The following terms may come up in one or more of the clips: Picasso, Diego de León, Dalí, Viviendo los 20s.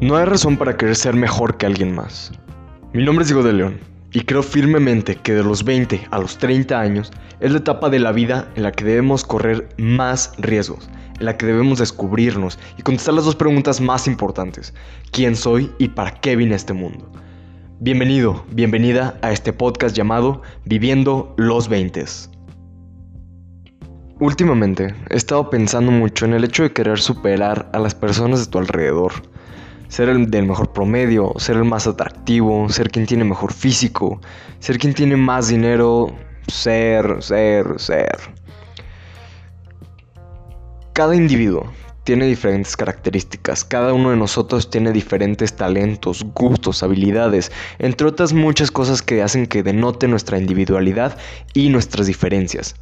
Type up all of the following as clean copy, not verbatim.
No hay razón para querer ser mejor que alguien más. Mi nombre es Diego de León y creo firmemente que de los 20 a los 30 años es la etapa de la vida en la que debemos correr más riesgos, en la que debemos descubrirnos y contestar las dos preguntas más importantes: ¿quién soy y para qué vine a este mundo? Bienvenido, bienvenida a este podcast llamado Viviendo los 20s. Últimamente he estado pensando mucho en el hecho de querer superar a las personas de tu alrededor. Ser el del mejor promedio, ser el más atractivo, ser quien tiene mejor físico, ser quien tiene más dinero, ser. Cada individuo tiene diferentes características, cada uno de nosotros tiene diferentes talentos, gustos, habilidades, entre otras muchas cosas que hacen que denote nuestra individualidad y nuestras diferencias.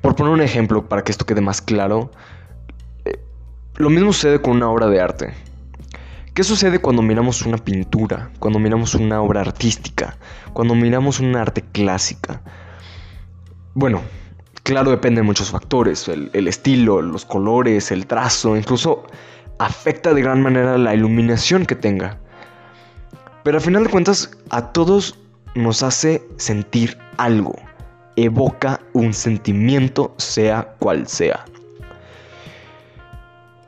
Por poner un ejemplo, para que esto quede más claro, lo mismo sucede con una obra de arte. ¿Qué sucede cuando miramos una pintura, cuando miramos una obra artística, cuando miramos una arte clásica? Bueno, claro, depende de muchos factores, el estilo, los colores, el trazo, incluso afecta de gran manera la iluminación que tenga. Pero al final de cuentas, a todos nos hace sentir algo. Evoca un sentimiento, sea cual sea.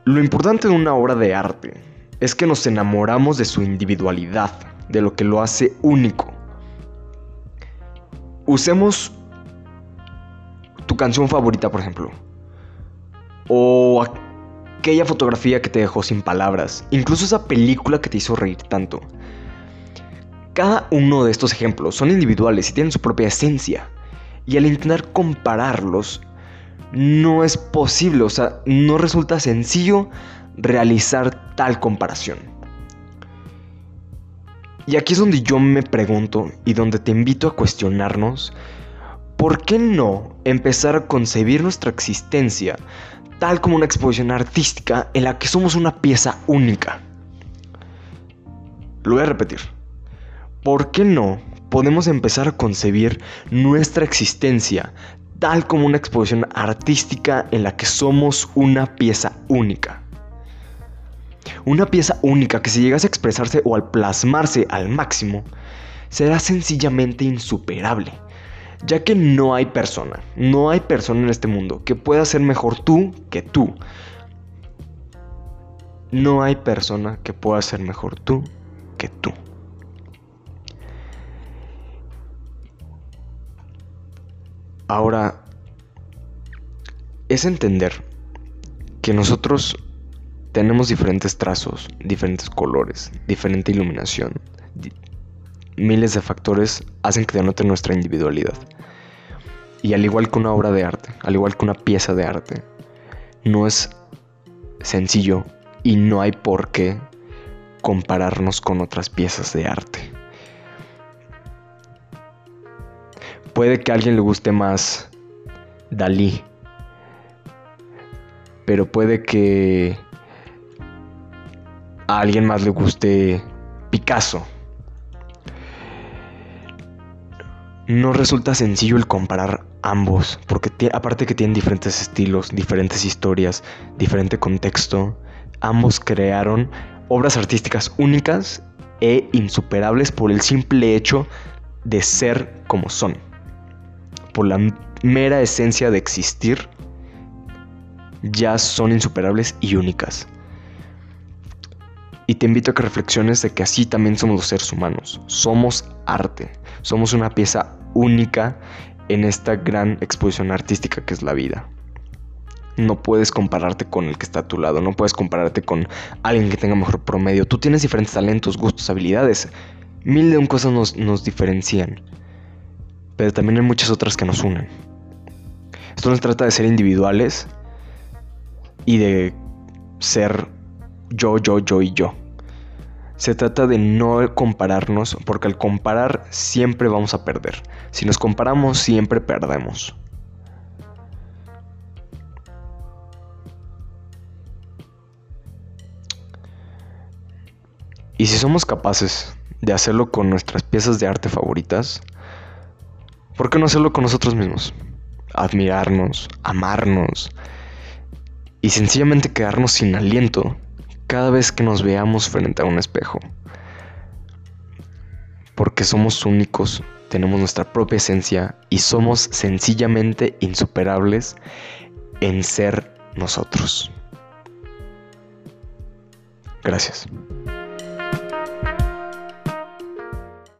Lo importante de una obra de arte es que nos enamoramos de su individualidad, de lo que lo hace único. Usemos tu canción favorita, por ejemplo, o aquella fotografía que te dejó sin palabras, incluso esa película que te hizo reír tanto. Cada uno de estos ejemplos son individuales y tienen su propia esencia. Y al intentar compararlos, no es posible, o sea, no resulta sencillo realizar tal comparación. Y aquí es donde yo me pregunto y donde te invito a cuestionarnos, ¿por qué no empezar a concebir nuestra existencia tal como una exposición artística en la que somos una pieza única? Lo voy a repetir. ¿Por qué no podemos empezar a concebir nuestra existencia tal como una exposición artística en la que somos una pieza única? Una pieza única que si llegase a expresarse o al plasmarse al máximo, será sencillamente insuperable, ya que no hay persona en este mundo que pueda ser mejor tú que tú. No hay persona que pueda ser mejor tú que tú. Ahora, es entender que nosotros tenemos diferentes trazos, diferentes colores, diferente iluminación. Miles de factores hacen que denoten nuestra individualidad. Y al igual que una obra de arte, al igual que una pieza de arte, no es sencillo y no hay por qué compararnos con otras piezas de arte. Puede que a alguien le guste más Dalí, pero puede que a alguien más le guste Picasso. No resulta sencillo el comparar ambos, porque aparte que tienen diferentes estilos, diferentes historias, diferente contexto, ambos crearon obras artísticas únicas e insuperables por el simple hecho de ser como son. Por la mera esencia de existir, ya son insuperables y únicas. Y te invito a que reflexiones de que así también somos los seres humanos. Somos arte. Somos una pieza única en esta gran exposición artística que es la vida. No puedes compararte con el que está a tu lado. No puedes compararte con alguien que tenga mejor promedio. Tú tienes diferentes talentos, gustos, habilidades. Mil de un cosas nos diferencian, pero también hay muchas otras que nos unen. Esto nos trata de ser individuales y de ser yo y yo. Se trata de no compararnos, porque al comparar siempre vamos a perder. Si nos comparamos, siempre perdemos. Y si somos capaces de hacerlo con nuestras piezas de arte favoritas, ¿por qué no hacerlo con nosotros mismos? Admirarnos, amarnos y sencillamente quedarnos sin aliento cada vez que nos veamos frente a un espejo. Porque somos únicos, tenemos nuestra propia esencia y somos sencillamente insuperables en ser nosotros. Gracias.